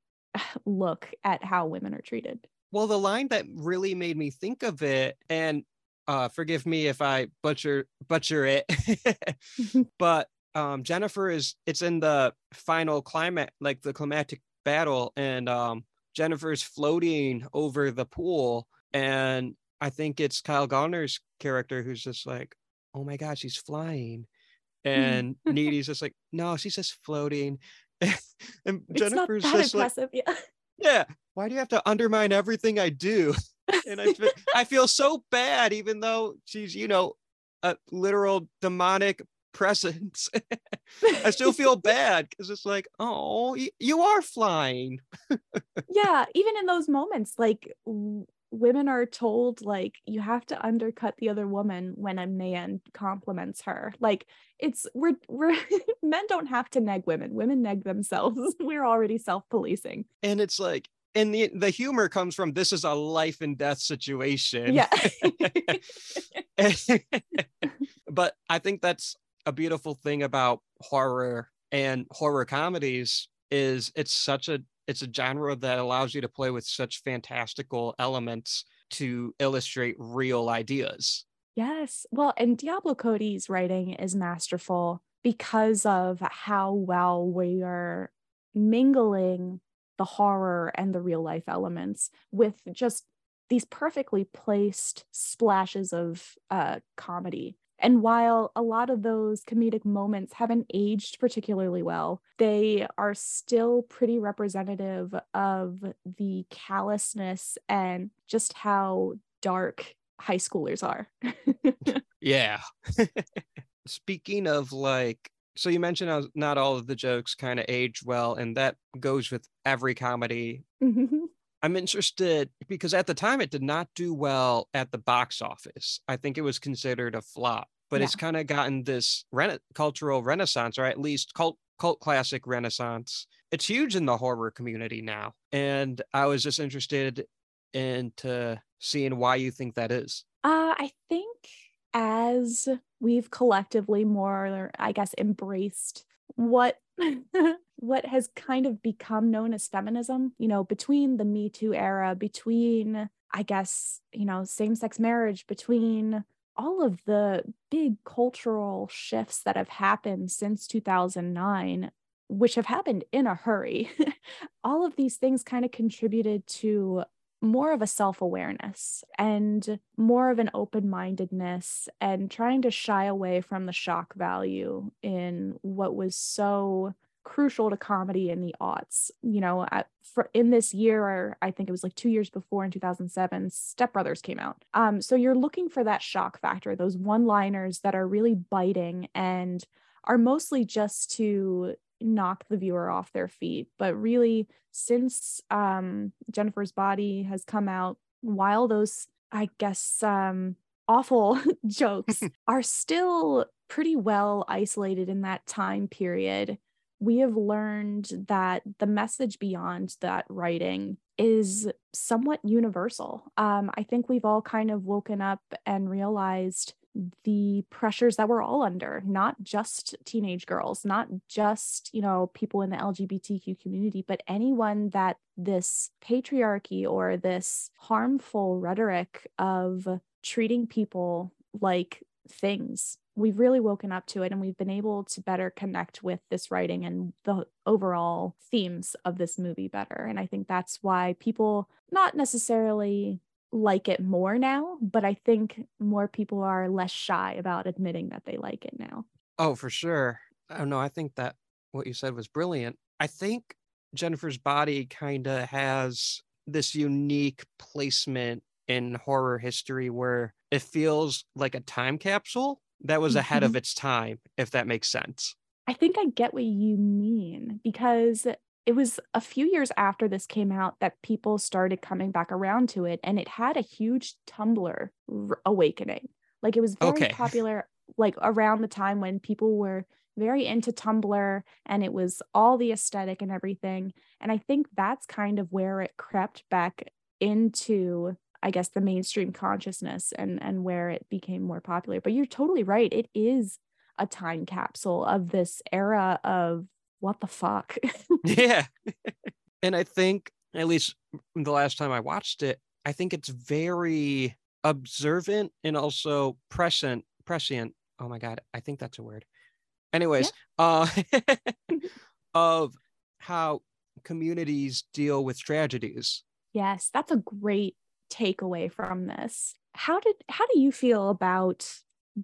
look at how women are treated. Well, the line that really made me think of it, and forgive me if I butcher it, but Jennifer it's in the final climate, like the climactic battle, and Jennifer's floating over the pool, and I think it's Kyle Gallner's character who's just like, oh my God, she's flying. And Needy's just like, no, she's just floating. And Jennifer's just impressive. Like, yeah, why do you have to undermine everything I do? And I feel so bad, even though she's, you know, a literal demonic presence. I still feel bad because it's like, oh, you are flying. Yeah, even in those moments, like women are told, like, you have to undercut the other woman when a man compliments her. Like, it's we're men don't have to neg women. Women neg themselves. We're already self-policing. And it's like, and the humor comes from, this is a life and death situation. Yeah. But I think that's a beautiful thing about horror and horror comedies, is it's a genre that allows you to play with such fantastical elements to illustrate real ideas. Yes. Well, and Diablo Cody's writing is masterful because of how well we are mingling the horror and the real life elements with just these perfectly placed splashes of comedy. And while a lot of those comedic moments haven't aged particularly well, they are still pretty representative of the callousness and just how dark high schoolers are. Yeah. Speaking of, like, so you mentioned how not all of the jokes kind of age well, and that goes with every comedy. Mm-hmm. I'm interested because at the time it did not do well at the box office. I think it was considered a flop, but It's kind of gotten this cultural renaissance, or at least cult classic renaissance. It's huge in the horror community now. And I was just interested into seeing why you think that is. I think as we've collectively more, I guess, embraced what has kind of become known as feminism, you know, between the Me Too era, between, I guess, you know, same-sex marriage, between all of the big cultural shifts that have happened since 2009, which have happened in a hurry. All of these things kind of contributed to more of a self-awareness and more of an open-mindedness and trying to shy away from the shock value in what was so crucial to comedy in the aughts. You know, in this year, or I think it was like 2 years before in 2007, Step Brothers came out. So you're looking for that shock factor, those one-liners that are really biting and are mostly just to knock the viewer off their feet. But really, since Jennifer's Body has come out, while those, I guess, awful jokes are still pretty well isolated in that time period, we have learned that the message beyond that writing is somewhat universal. I think we've all kind of woken up and realized the pressures that we're all under, not just teenage girls, not just, you know, people in the LGBTQ community, but anyone that this patriarchy or this harmful rhetoric of treating people like things. We've really woken up to it, and we've been able to better connect with this writing and the overall themes of this movie better. And I think that's why people not necessarily like it more now, but I think more people are less shy about admitting that they like it now. Oh, for sure. I don't know. I think that what you said was brilliant. I think Jennifer's Body kind of has this unique placement in horror history where it feels like a time capsule that was ahead of its time, if that makes sense. I think I get what you mean, because it was a few years after this came out that people started coming back around to it, and it had a huge Tumblr awakening. Like, it was very popular, like around the time when people were very into Tumblr, and it was all the aesthetic and everything. And I think that's kind of where it crept back into, I guess, the mainstream consciousness and where it became more popular. But you're totally right. It is a time capsule of this era of what the fuck? Yeah. And I think, at least the last time I watched it, I think it's very observant and also prescient. Oh my God, I think that's a word. Anyways, of how communities deal with tragedies. Yes, that's a great takeaway from this. How do you feel about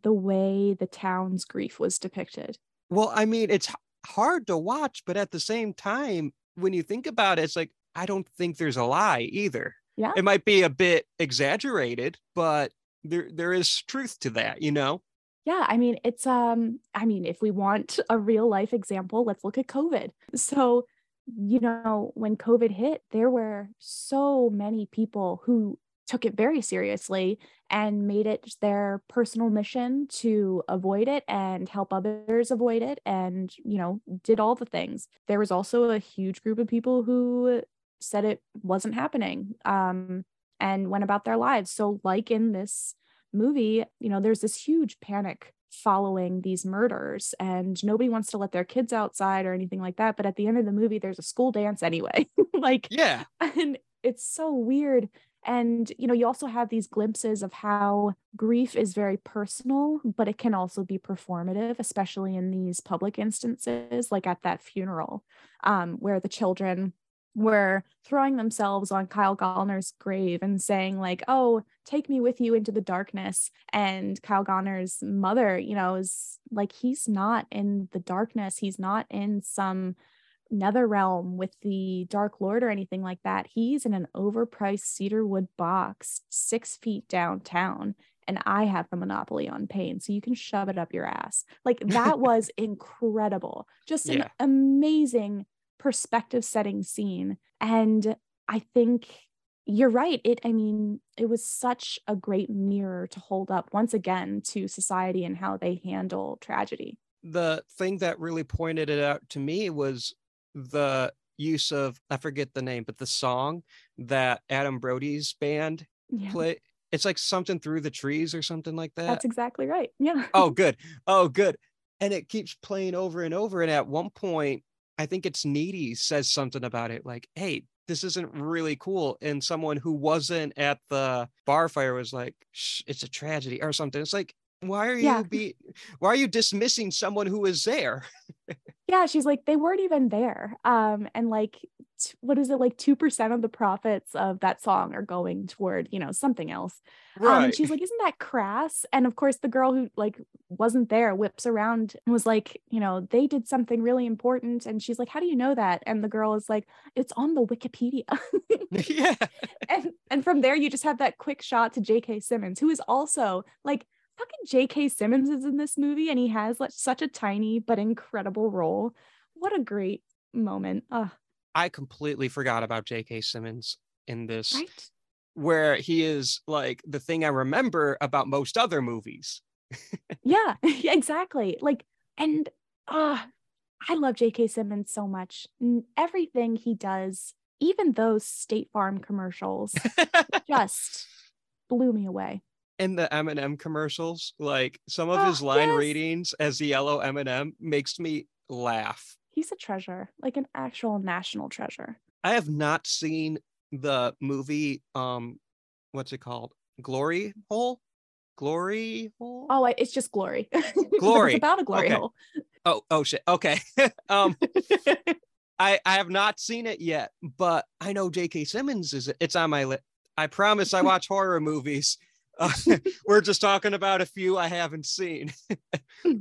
the way the town's grief was depicted? Well, I mean, it's hard to watch, but at the same time, when you think about it, it's like, I don't think there's a lie either. Yeah. It might be a bit exaggerated, but there is truth to that, you know? Yeah, I mean, it's if we want a real life example, let's look at COVID. So, you know, when COVID hit, there were so many people who took it very seriously and made it their personal mission to avoid it and help others avoid it and, you know, did all the things. There was also a huge group of people who said it wasn't happening and went about their lives. So like in this movie, you know, there's this huge panic following these murders and nobody wants to let their kids outside or anything like that. But at the end of the movie, there's a school dance anyway. Like, yeah. And it's so weird. And, you know, you also have these glimpses of how grief is very personal, but it can also be performative, especially in these public instances, like at that funeral, where the children were throwing themselves on Kyle Gallner's grave and saying like, oh, take me with you into the darkness. And Kyle Gallner's mother, you know, is like, he's not in the darkness. He's not in some nether realm with the Dark Lord or anything like that. He's in an overpriced cedarwood box 6 feet downtown, and I have a monopoly on pain, so you can shove it up your ass. Like, that was incredible. Just an amazing perspective setting scene. And I think you're right. It was such a great mirror to hold up once again to society and how they handle tragedy. The thing that really pointed it out to me was the use of, I forget the name, but the song that Adam Brody's band play. It's like something through the trees or something like that. That's exactly right. Yeah. Oh, good. And it keeps playing over and over. And at one point, I think it's Needy says something about it. Like, hey, this isn't really cool. And someone who wasn't at the bar fire was like, shh, it's a tragedy or something. It's like, why are you dismissing someone who is there? Yeah, she's like, they weren't even there. And like, what is it, like 2% of the profits of that song are going toward, you know, something else. Right. She's like, isn't that crass? And of course, the girl who like wasn't there whips around and was like, you know, they did something really important. And she's like, how do you know that? And the girl is like, it's on the Wikipedia. Yeah. And from there, you just have that quick shot to J.K. Simmons, who is also like, fucking J.K. Simmons is in this movie, and he has like such a tiny but incredible role. What a great moment. Ugh. I completely forgot about J.K. Simmons in this, right? Where he is like the thing I remember about most other movies. Yeah, exactly. Like, and I love J.K. Simmons so much. Everything he does, even those State Farm commercials, just blew me away. In the M&M commercials, like some of his line readings as the yellow M&M makes me laugh. He's a treasure, like an actual national treasure. I have not seen the movie, what's it called? Glory Hole? Oh, it's just Glory. Glory. It's about a glory hole. Oh, shit. Okay. I have not seen it yet, but I know J.K. Simmons is, it's on my list. I promise I watch horror movies. We're just talking about a few I haven't seen.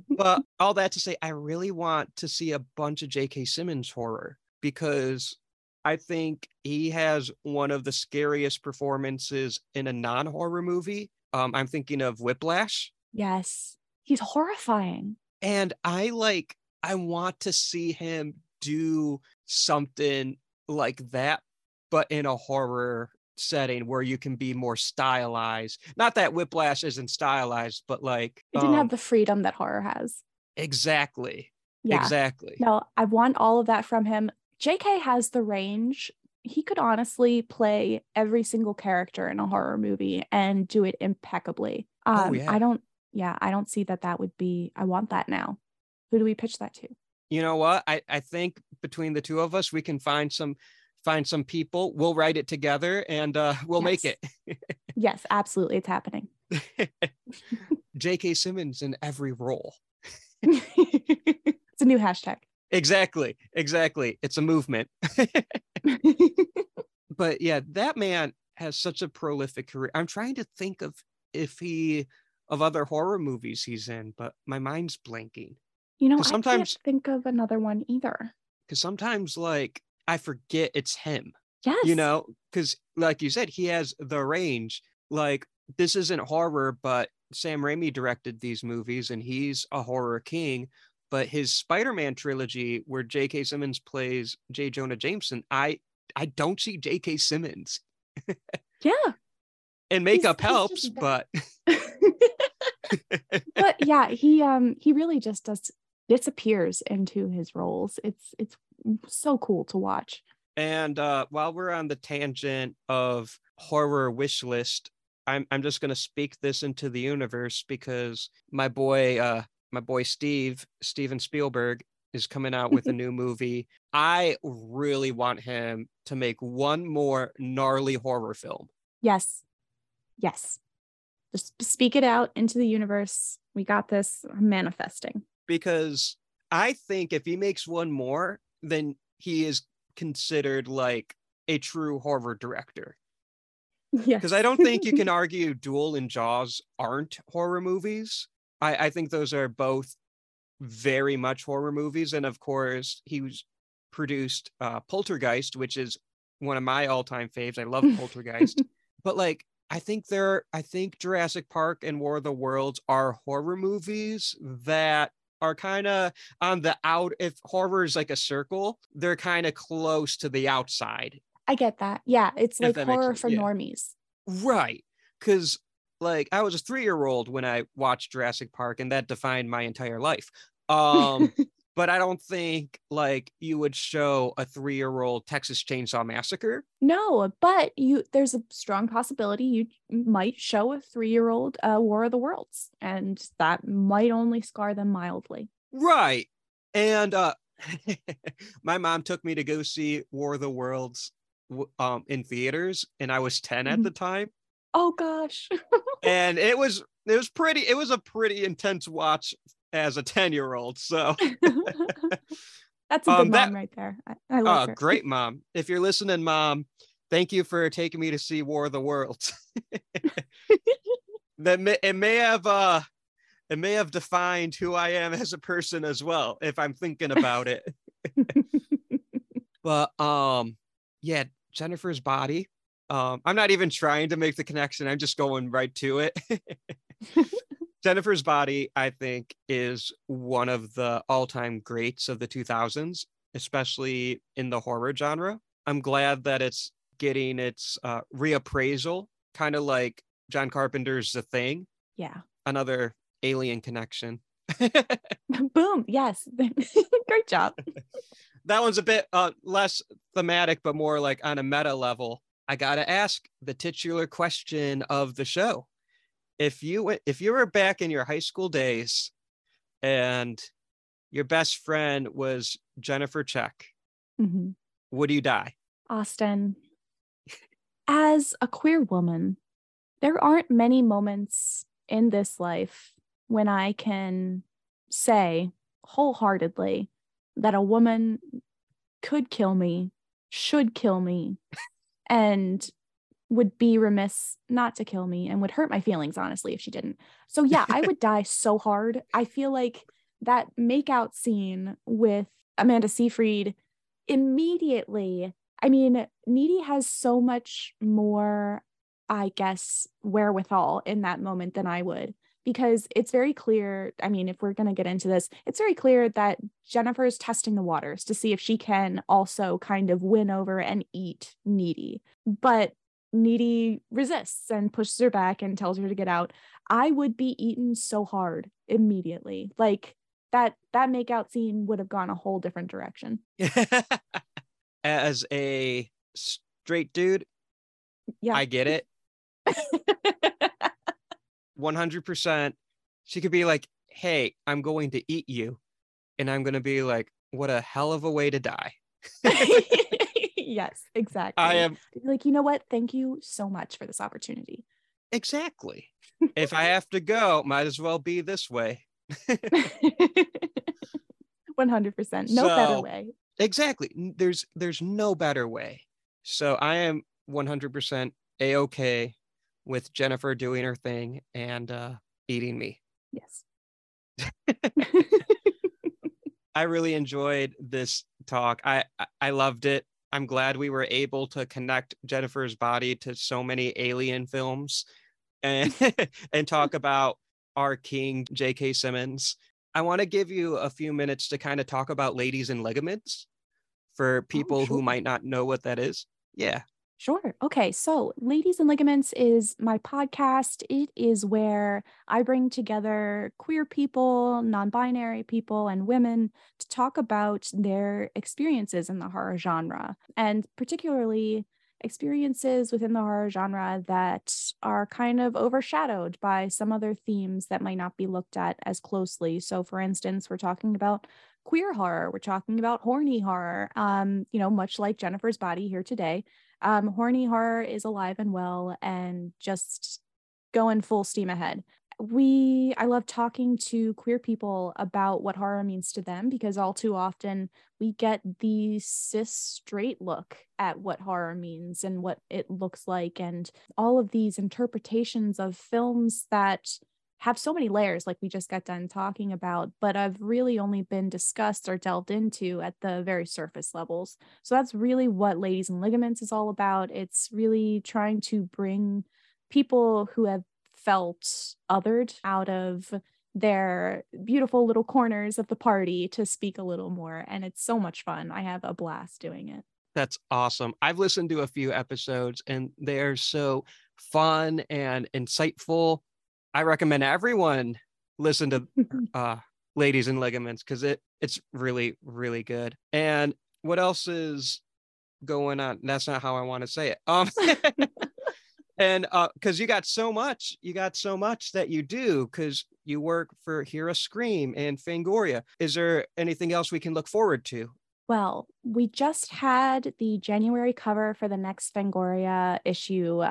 But all that to say, I really want to see a bunch of J.K. Simmons horror, because I think he has one of the scariest performances in a non-horror movie. I'm thinking of Whiplash. Yes, he's horrifying. And I want to see him do something like that, but in a horror setting where you can be more stylized. Not that Whiplash isn't stylized, but like it didn't have the freedom that horror has. Exactly. No, I want all of that from him. JK has the range. He could honestly play every single character in a horror movie and do it impeccably. I don't see that would be, I want that now. Who do we pitch that to? You know what? I think between the two of us, we can find some people, we'll write it together, and we'll make it. Yes, absolutely. It's happening. J.K. Simmons in every role. It's a new hashtag. Exactly. It's a movement. But yeah, that man has such a prolific career. I'm trying to think of of other horror movies he's in, but my mind's blanking. You know, I can't think of another one either. Because sometimes, like, I forget it's him. Yes. You know, because like you said, he has the range. Like, this isn't horror, but Sam Raimi directed these movies and he's a horror king. But his Spider-Man trilogy, where J.K. Simmons plays J. Jonah Jameson, I don't see J.K. Simmons. Yeah. And makeup helps, but but yeah, he really just disappears into his roles. It's so cool to watch. And while we're on the tangent of horror wish list, I'm just going to speak this into the universe, because my boy Steven Spielberg is coming out with a new movie. I really want him to make one more gnarly horror film. Yes. Just speak it out into the universe. We got this. I'm manifesting. Because I think if he makes one more, then he is considered like a true horror director. Yes. Because I don't think you can argue Duel and Jaws aren't horror movies. I think those are both very much horror movies. And of course, he's produced Poltergeist, which is one of my all-time faves. I love Poltergeist. But like, I think Jurassic Park and War of the Worlds are horror movies that are kind of on the out. If horror is like a circle, they're kind of close to the outside. I get that. Yeah, it's like horror for normies. Right. Because like, I was a 3-year-old when I watched Jurassic Park, and that defined my entire life. But I don't think like you would show a 3-year-old Texas Chainsaw Massacre. No, but there's a strong possibility you might show a 3-year-old War of the Worlds, and that might only scar them mildly. Right. And my mom took me to go see War of the Worlds in theaters, and I was 10 at the time. Oh gosh. And it was a pretty intense watch as a 10-year-old. So that's a good mom right there. I love her. Great mom. If you're listening, Mom, thank you for taking me to see War of the Worlds. It may have defined who I am as a person as well, if I'm thinking about it. But yeah, Jennifer's Body. I'm not even trying to make the connection. I'm just going right to it. Jennifer's Body, I think, is one of the all-time greats of the 2000s, especially in the horror genre. I'm glad that it's getting its reappraisal, kind of like John Carpenter's The Thing. Yeah. Another alien connection. Boom. Yes. Great job. That one's a bit less thematic, but more like on a meta level. I gotta ask the titular question of the show. If you were back in your high school days and your best friend was Jennifer Check, would you die? Austin, as a queer woman, there aren't many moments in this life when I can say wholeheartedly that a woman could kill me, should kill me, and would be remiss not to kill me, and would hurt my feelings, honestly, if she didn't. So yeah, I would die so hard. I feel like that makeout scene with Amanda Seyfried immediately, I mean, Needy has so much more, I guess, wherewithal in that moment than I would, because it's very clear. I mean, if we're going to get into this, it's very clear that Jennifer is testing the waters to see if she can also kind of win over and eat Needy. But Needy resists and pushes her back and tells her to get out. I would be eaten so hard immediately. Like that makeout scene would have gone a whole different direction. As a straight dude, yeah, I get it. 100%. She could be like, hey, I'm going to eat you. And I'm going to be like, what a hell of a way to die. Yes, exactly. I am like, you know what? Thank you so much for this opportunity. Exactly. If I have to go, might as well be this way. 100%. No better way. Exactly. There's no better way. So I am 100% A-OK with Jennifer doing her thing and eating me. Yes. I really enjoyed this talk. I loved it. I'm glad we were able to connect Jennifer's Body to so many Alien films and and talk about our king, J.K. Simmons. I want to give you a few minutes to kind of talk about Ladies and Ligaments for people who might not know what that is. Yeah. Sure. Okay. So Ladies and Ligaments is my podcast. It is where I bring together queer people, non-binary people, and women to talk about their experiences in the horror genre, and particularly experiences within the horror genre that are kind of overshadowed by some other themes that might not be looked at as closely. So for instance, we're talking about queer horror. We're talking about horny horror, much like Jennifer's Body here today. Horny horror is alive and well and just going full steam ahead. I love talking to queer people about what horror means to them, because all too often we get the cis straight look at what horror means and what it looks like, and all of these interpretations of films that have so many layers, like we just got done talking about, but I've really only been discussed or delved into at the very surface levels. So that's really what Ladies and Ligaments is all about. It's really trying to bring people who have felt othered out of their beautiful little corners of the party to speak a little more. And it's so much fun. I have a blast doing it. That's awesome. I've listened to a few episodes and they're so fun and insightful. I recommend everyone listen to Ladies and Ligaments because it's really, really good. And what else is going on? That's not how I want to say it. And because you got so much that you do, because you work for Hear Us Scream and Fangoria. Is there anything else we can look forward to? Well, we just had the January cover for the next Fangoria issue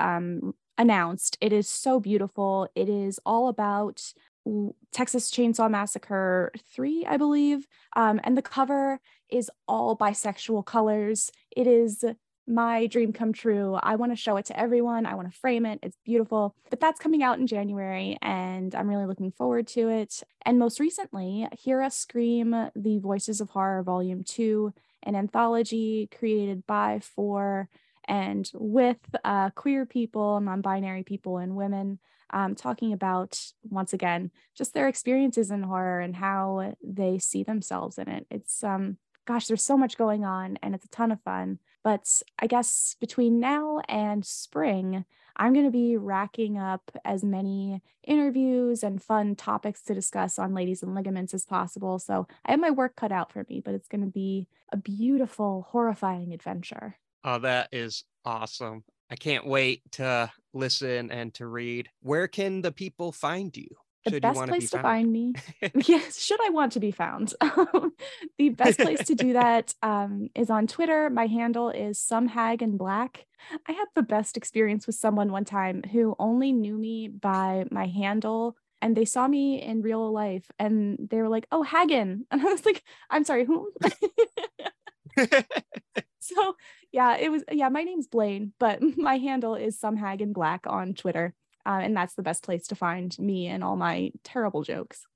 announced. It is so beautiful. It is all about Texas Chainsaw Massacre 3, I believe. And the cover is all bisexual colors. It is my dream come true. I want to show it to everyone. I want to frame it. It's beautiful. But that's coming out in January, and I'm really looking forward to it. And most recently, Hear Us Scream, The Voices of Horror Volume 2, an anthology created by, for, and with queer people, non-binary people, and women, talking about, once again, just their experiences in horror and how they see themselves in it. It's, gosh, there's so much going on, and it's a ton of fun. But I guess between now and spring, I'm going to be racking up as many interviews and fun topics to discuss on Ladies and Ligaments as possible. So I have my work cut out for me, but it's going to be a beautiful, horrifying adventure. Oh, that is awesome. I can't wait to listen and to read. Where can the people find you? The best place to find me. Yes, should I want to be found? The best place to do that is on Twitter. My handle is somehagenblack. I had the best experience with someone one time who only knew me by my handle, and they saw me in real life and they were like, "Oh, Hagen." And I was like, "I'm sorry, who?" So yeah, my name's Blaine, but my handle is somehagenblack on Twitter. And that's the best place to find me and all my terrible jokes.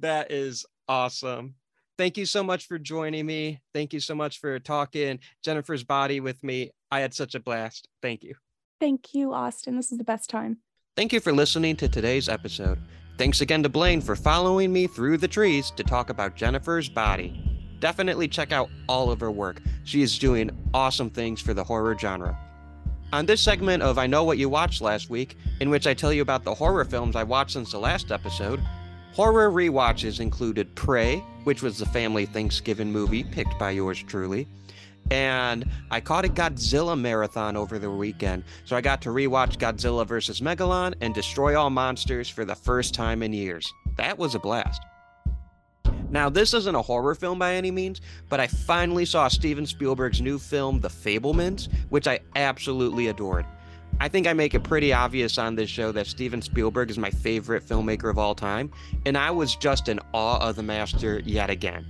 That is awesome. Thank you so much for joining me. Thank you so much for talking Jennifer's Body with me. I had such a blast. Thank you. Thank you, Austin. This is the best time. Thank you for listening to today's episode. Thanks again to Blaine for following me through the trees to talk about Jennifer's Body. Definitely check out all of her work. She is doing awesome things for the horror genre. On this segment of I Know What You Watched Last Week, in which I tell you about the horror films I watched since the last episode, horror rewatches included Prey, which was the family Thanksgiving movie picked by yours truly, and I caught a Godzilla marathon over the weekend, so I got to rewatch Godzilla vs. Megalon and Destroy All Monsters for the first time in years. That was a blast. Now, this isn't a horror film by any means, but I finally saw Steven Spielberg's new film, The Fabelmans, which I absolutely adored. I think I make it pretty obvious on this show that Steven Spielberg is my favorite filmmaker of all time, and I was just in awe of the master yet again.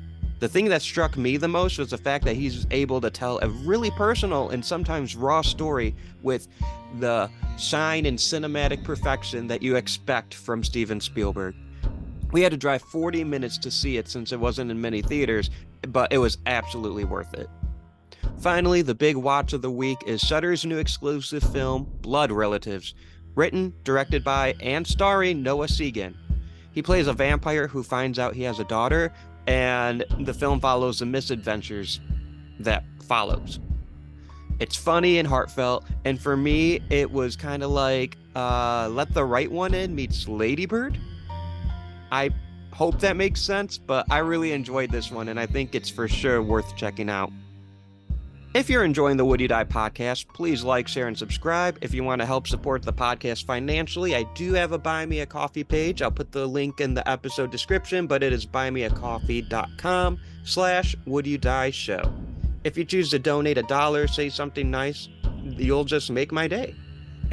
The thing that struck me the most was the fact that he's able to tell a really personal and sometimes raw story with the shine and cinematic perfection that you expect from Steven Spielberg. We had to drive 40 minutes to see it since it wasn't in many theaters, but it was absolutely worth it. Finally, the big watch of the week is Shudder's new exclusive film, Blood Relatives, written, directed by, and starring Noah Segan. He plays a vampire who finds out he has a daughter, and the film follows the misadventures that follows. It's funny and heartfelt, and for me, it was kind of like Let the Right One In meets Lady Bird. I hope that makes sense, but I really enjoyed this one, and I think it's for sure worth checking out. If you're enjoying the Would You Die podcast, please like, share, and subscribe. If you want to help support the podcast financially, I do have a Buy Me a Coffee page. I'll put the link in the episode description, but it is buymeacoffee.com/Would You Die Show. If you choose to donate $1, say something nice, you'll just make my day.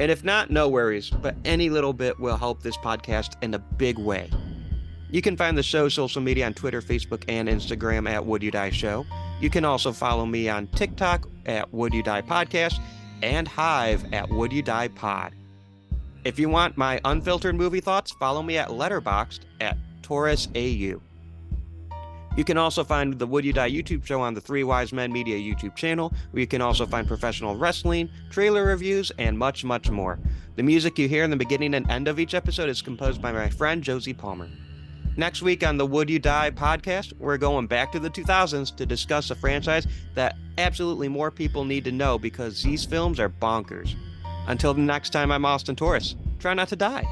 And if not, no worries, but any little bit will help this podcast in a big way. You can find the show's social media on Twitter, Facebook, and Instagram at Would You Die Show. You can also follow me on TikTok at Would You Die Podcast and Hive at Would You Die Pod. If you want my unfiltered movie thoughts, follow me at Letterboxd at TorresAU. You can also find the Would You Die YouTube show on the Three Wise Men Media YouTube channel, where you can also find professional wrestling, trailer reviews, and much, much more. The music you hear in the beginning and end of each episode is composed by my friend Josie Palmer. Next week on the Would You Die podcast, we're going back to the 2000s to discuss a franchise that absolutely more people need to know because these films are bonkers. Until the next time, I'm Austin Torres. Try not to die.